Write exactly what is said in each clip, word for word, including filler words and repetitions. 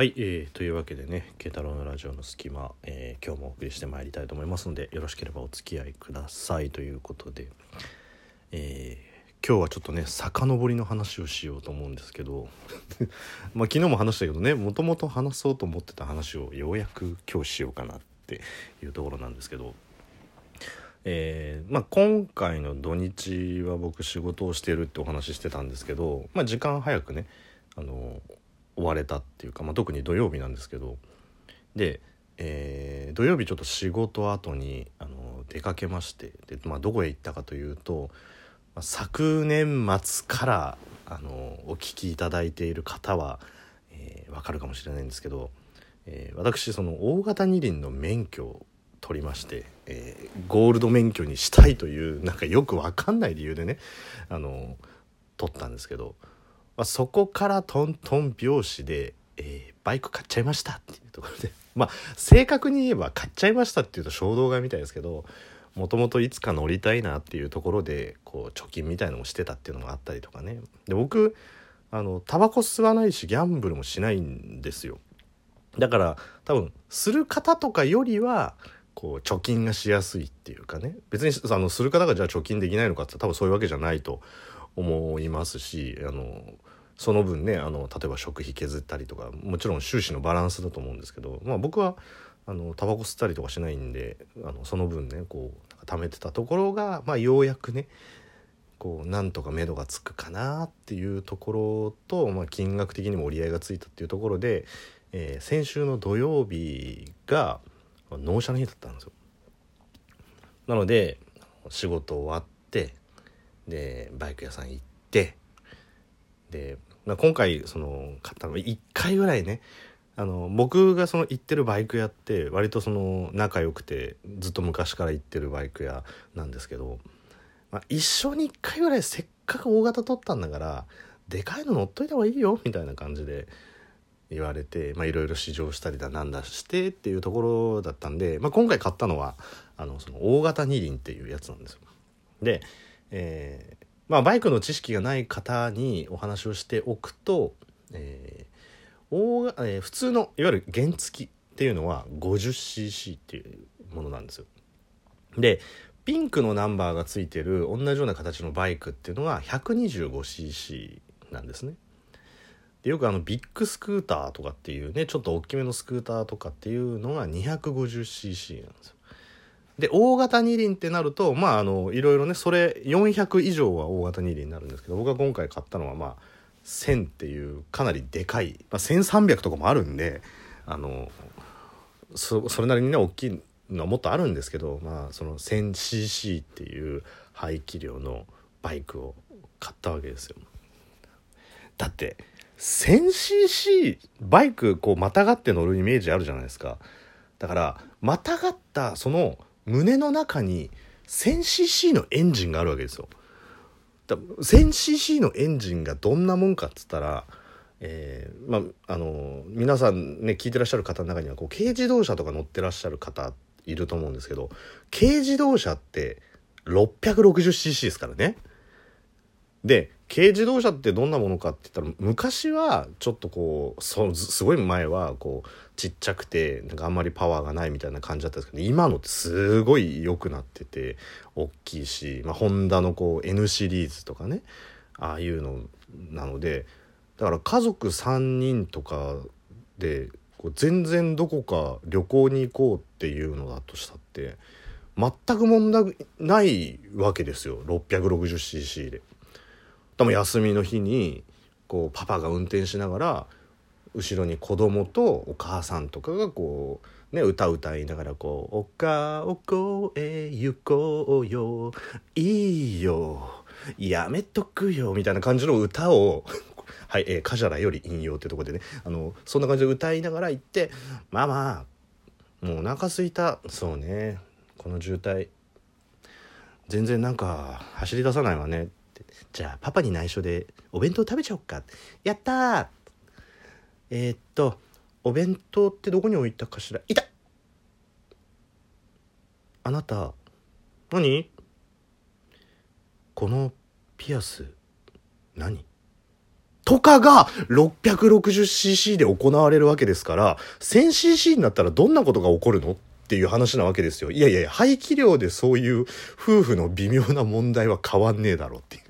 はい、えー、というわけでね、ケイタロウのラジオの隙間、えー、今日もお送りしてまいりたいと思いますので、よろしければお付き合いくださいということで、えー、今日はちょっとね遡りの話をしようと思うんですけどまあ昨日も話したけどね、もともと話そうと思ってた話をようやく今日しようかなっていうところなんですけど、えーまあ、今回の土日は僕仕事をしてるってお話ししてたんですけど、まあ、時間早くねあの終われたっていうか、まあ、特に土曜日なんですけど、で、えー、土曜日ちょっと仕事後にあの出かけまして、で、まあ、どこへ行ったかというと、まあ、昨年末からあのお聞きいただいている方は、えー、分かるかもしれないんですけど、えー、私その大型二輪の免許を取りまして、えー、ゴールド免許にしたいというなんかよく分かんない理由でねあの取ったんですけど、まあ、そこからトントン拍子で、えー、バイク買っちゃいましたっていうところでまあ正確に言えば買っちゃいましたっていうと衝動買いみたいですけど、もともといつか乗りたいなっていうところでこう貯金みたいのもしてたっていうのもあったりとかね。で、僕あのタバコ吸わないしギャンブルもしないんですよ。だから多分する方とかよりはこう貯金がしやすいっていうかね、別にあのする方がじゃあ貯金できないのかって多分そういうわけじゃないと思いますし、あのその分ねあの例えば食費削ったりとか、もちろん収支のバランスだと思うんですけど、まあ、僕はあのタバコ吸ったりとかしないんで、あのその分ねこう貯めてたところが、まあ、ようやくねこうなんとか目処がつくかなっていうところと、まあ、金額的にも折り合いがついたっていうところで、えー、先週の土曜日が納車の日だったんですよ。なので仕事終わってでバイク屋さん行って、で今回その買ったのいっかいぐらいね、あの僕がその行ってるバイク屋って割とその仲良くてずっと昔から行ってるバイク屋なんですけど、まあ、一緒にいっかいぐらいせっかく大型取ったんだからでかいの乗っといた方がいいよみたいな感じで言われて、まあいろいろ試乗したりだなんだしてっていうところだったんで、まあ、今回買ったのはあのその大型二輪っていうやつなんですよ。で、えーまあ、バイクの知識がない方にお話をしておくと、えー大えー、普通のいわゆる原付っていうのは ごじゅっシーシー っていうものなんですよ。でピンクのナンバーがついてる同じような形のバイクっていうのは ひゃくにじゅうごシーシー なんですね。でよくあのビッグスクーターとかっていうねちょっと大きめのスクーターとかっていうのが にひゃくごじゅっシーシー なんですよ。で大型二輪ってなるとまああのいろいろねそれよんひゃく以上は大型二輪になるんですけど、僕が今回買ったのはまあせんっていうかなりでかい、まあ、せんさんびゃくとかもあるんであの そ, それなりにね大きいのはもっとあるんですけど、まあその せんシーシー っていう排気量のバイクを買ったわけですよ。だってせんシーシー バイクこうまたがって乗るイメージあるじゃないですか。だからまたがったその胸の中に せんシーシー のエンジンがあるわけですよ。 せんシーシー のエンジンがどんなもんかっつったら、えーまあ、あの皆さんね聞いてらっしゃる方の中にはこう軽自動車とか乗ってらっしゃる方いると思うんですけど、軽自動車って ろっぴゃくろくじゅっシーシー ですからね。で軽自動車ってどんなものかって言ったら、昔はちょっとこうそすごい前はこうちっちゃくてなんかあんまりパワーがないみたいな感じだったんですけど、今のってすごい良くなってて大きいし、まあ、ホンダのこう N シリーズとかねああいうのなので、だから家族さんにんとかでこう全然どこか旅行に行こうっていうのだとしたって全く問題ないわけですよ ろっぴゃくろくじゅっシーシー で。でも休みの日にこうパパが運転しながら後ろに子供とお母さんとかがこうね歌歌いながらこう丘を越え行こうよいいよやめとくよみたいな感じの歌をはい、えー、カジャラより引用ってとこでねあのそんな感じで歌いながら行って、ママもうお腹すいた、そうねこの渋滞全然なんか走り出さないわね、じゃあパパに内緒でお弁当食べちゃおっか、やったー、えー、っとお弁当ってどこに置いたかしら、いた、あなた何このピアス何とかが ろっぴゃくろくじゅっシーシー で行われるわけですから、 せんシーシー になったらどんなことが起こるのっていう話なわけですよ。いやいや、排気量でそういう夫婦の微妙な問題は変わんねえだろうってい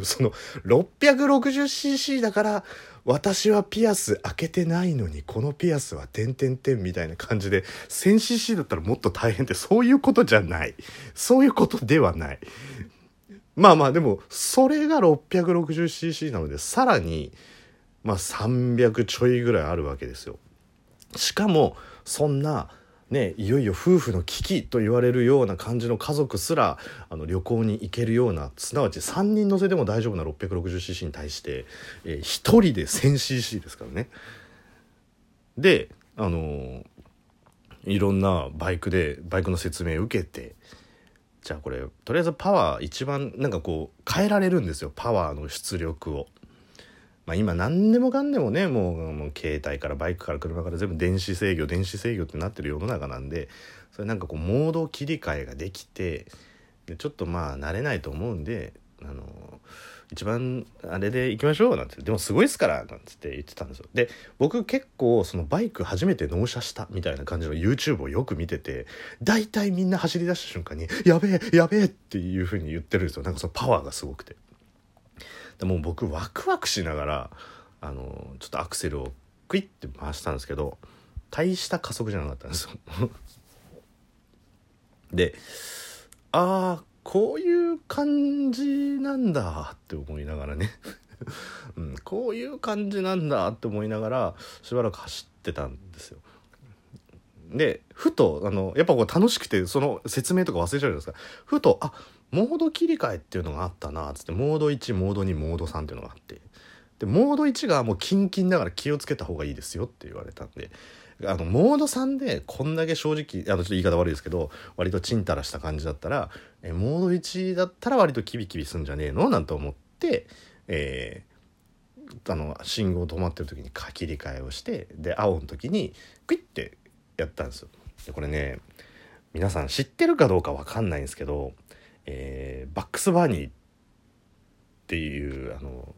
う。その ろっぴゃくろくじゅっシーシー だから私はピアス開けてないのにこのピアスは点々点みたいな感じで せんシーシー だったらもっと大変って、そういうことじゃない、そういうことではない。まあまあでもそれが ろっぴゃくろくじゅっシーシー なので、さらにまあさんびゃくちょいぐらいあるわけですよ。しかもそんなね、いよいよ夫婦の危機と言われるような感じの家族すらあの旅行に行けるような、すなわちさんにん乗せでも大丈夫な ろっぴゃくろくじゅっシーシー に対して、えー、ひとりで せんシーシー ですからね。で、あのー、いろんなバイクでバイクの説明を受けて、じゃあこれとりあえずパワー一番なんかこう変えられるんですよ、パワーの出力を。まあ、今何でもかんでもね、もう、もう携帯からバイクから車から全部電子制御電子制御ってなってる世の中なんで、それなんかこうモード切り替えができて、でちょっとまあ慣れないと思うんで、あの一番あれで行きましょうなんて、でもすごいっすからなんつって言ってたんですよ。で僕結構そのバイク初めて納車したみたいな感じの YouTube をよく見てて、大体みんな走り出した瞬間にやべえやべえっていう風に言ってるんですよ。なんかそのパワーがすごくて。もう僕ワクワクしながらあのちょっとアクセルをクイッて回したんですけど、大した加速じゃなかったんですよ。で、ああこういう感じなんだって思いながらね、うん、こういう感じなんだって思いながらしばらく走ってたんですよ。でふとあのやっぱこう楽しくてその説明とか忘れちゃうじゃないですか。ふとあモード切り替えっていうのがあったなっつって、モードいちモードにモードさんっていうのがあって、でモードいちがもうキンキンだから気をつけた方がいいですよって言われたんで、あのモードさんでこんだけ正直あのちょっと言い方悪いですけど割とチンタラした感じだったら、えモードいちだったら割とキビキビすんじゃねえのなんて思って、えー、あの信号止まってる時に切り替えをして、で青の時にクイッてやったんですよ。でこれね皆さん知ってるかどうか分かんないんですけど、えー、バックス・バーニーっていうあの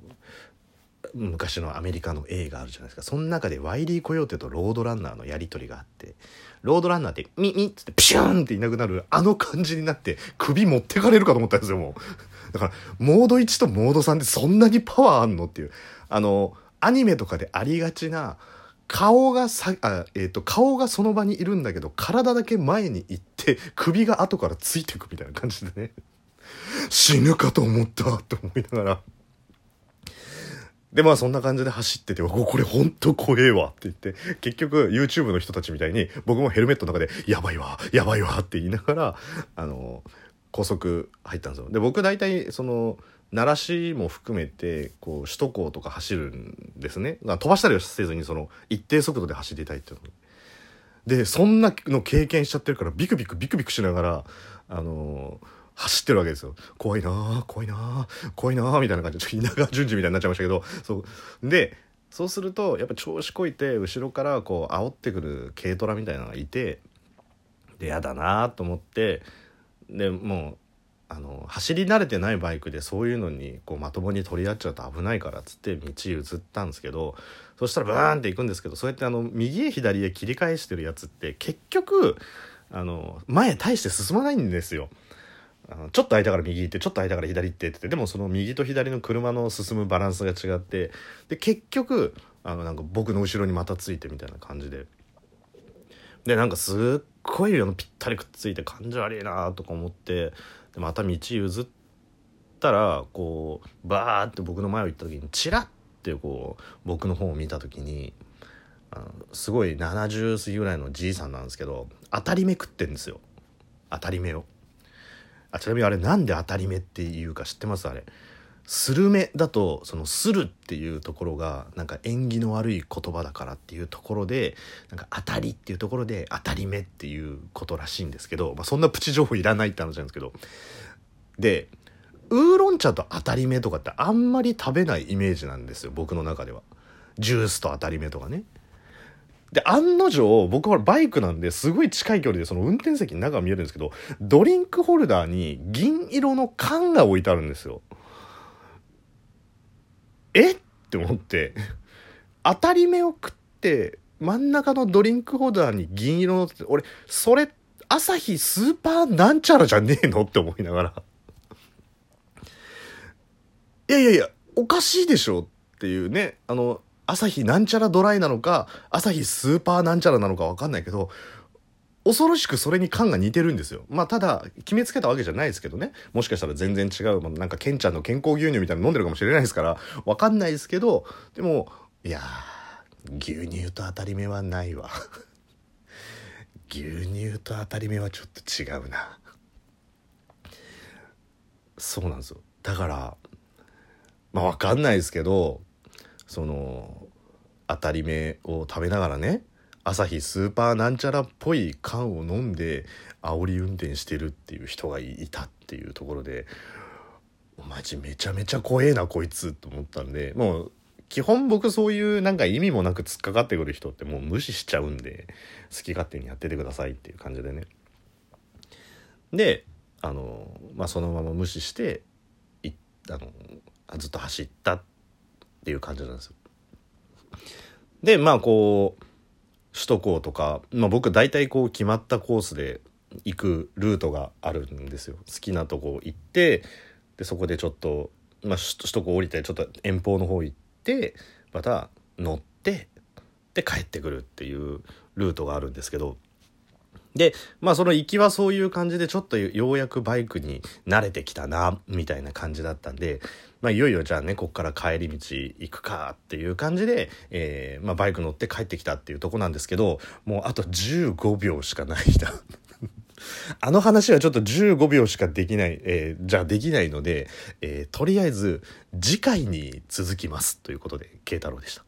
昔のアメリカの映画あるじゃないですか。その中でワイリー・コヨーテとロードランナーのやり取りがあって、ロードランナーってミッミッつってピシューンっていなくなるあの感じになって首持ってかれるかと思ったんですよ、もう。だからモードいちとモードさんでそんなにパワーあんのっていう、あのアニメとかでありがちな顔がさあ、えーと、顔がその場にいるんだけど体だけ前に行って首が後からついていくみたいな感じでね死ぬかと思ったと思いながら、でまあそんな感じで走ってて、これほんと怖えわって言って、結局 YouTube の人たちみたいに僕もヘルメットの中でやばいわやばいわって言いながらあの高速入ったんですよ。で僕大体その奈良市も含めてこう首都高とか走るんですね。飛ばしたりはせずにその一定速度で走りたいっていうので、そんなの経験しちゃってるからビクビクビクビクしながらあのー、走ってるわけですよ。怖いな怖いな怖いなみたいな感じでちょっと稲川淳二みたいになっちゃいましたけど、そうでそうするとやっぱ調子こいて後ろからこう煽ってくる軽トラみたいなのがいて、でやだなと思って、でもうあの走り慣れてないバイクでそういうのにこうまともに取り合っちゃうと危ないからっつって道譲ったんですけど、そしたらブーンって行くんですけど、そうやってあの右へ左へ切り返してるやつって結局あの前大して進まないんですよ。あのちょっと空いたから右行ってちょっと空いたから左行ってって、でもその右と左の車の進むバランスが違って、で結局あのなんか僕の後ろにまたついてみたいな感じで、でなんかすっごいあのぴったりくっついて感じ悪いなとか思って、でまた道譲ったらこうバーって僕の前を行った時にチラッてこう僕の方を見た時に、あのすごいななじゅうすぎぐらいのじいさんなんですけど当たり目食ってんですよ。当たり目をあちなみにあれなんで当たり目っていうか知ってます？あれスルメだとそのスルっていうところがなんか縁起の悪い言葉だからっていうところで、なんか当たりっていうところで当たり目っていうことらしいんですけど、まあそんなプチ情報いらないって話なんですけど、でウーロン茶と当たり目とかってあんまり食べないイメージなんですよ、僕の中では。ジュースと当たり目とかね。で案の定僕はバイクなんですごい近い距離でその運転席の中が見えるんですけど、ドリンクホルダーに銀色の缶が置いてあるんですよ。えっって思って当たり目を食って真ん中のドリンクホルダーに銀色のって、俺それ朝日スーパーなんちゃらじゃねえのって思いながらいやいやいやおかしいでしょっていうね、あの朝日なんちゃらドライなのか朝日スーパーなんちゃらなのか分かんないけど、恐ろしくそれに缶が似てるんですよ。まあただ決めつけたわけじゃないですけどね、もしかしたら全然違う、まあ、なんかケンちゃんの健康牛乳みたいなの飲んでるかもしれないですから分かんないですけど、でもいや牛乳と当たり目はないわ牛乳と当たり目はちょっと違うな。そうなんですよ。だからまあ分かんないですけど、その当たり目を食べながらね、朝日スーパーなんちゃらっぽい缶を飲んで煽り運転してるっていう人がいたっていうところで、マジめちゃめちゃ怖えなこいつと思ったんで、もう基本僕そういうなんか意味もなく突っかかってくる人ってもう無視しちゃうんで、好き勝手にやっててくださいっていう感じでね。であの、まあ、そのまま無視していあのずっと走ったっていう感じなんですよ。でまあこう首都高とか、まあ、僕大体こう決まったコースで行くルートがあるんですよ。好きなとこ行って、でそこでちょっと、まあ、首都高降りてちょっと遠方の方行ってまた乗ってで帰ってくるっていうルートがあるんですけど、でまあその行きはそういう感じでちょっとようやくバイクに慣れてきたなみたいな感じだったんで、まあ、いよいよじゃあねこっから帰り道行くかっていう感じで、えーまあ、バイク乗って帰ってきたっていうとこなんですけど、もうあとじゅうごびょうしかないなあの話はちょっとじゅうごびょうしかできない、えー、じゃあできないので、えー、とりあえず次回に続きますということで、慶太郎でした。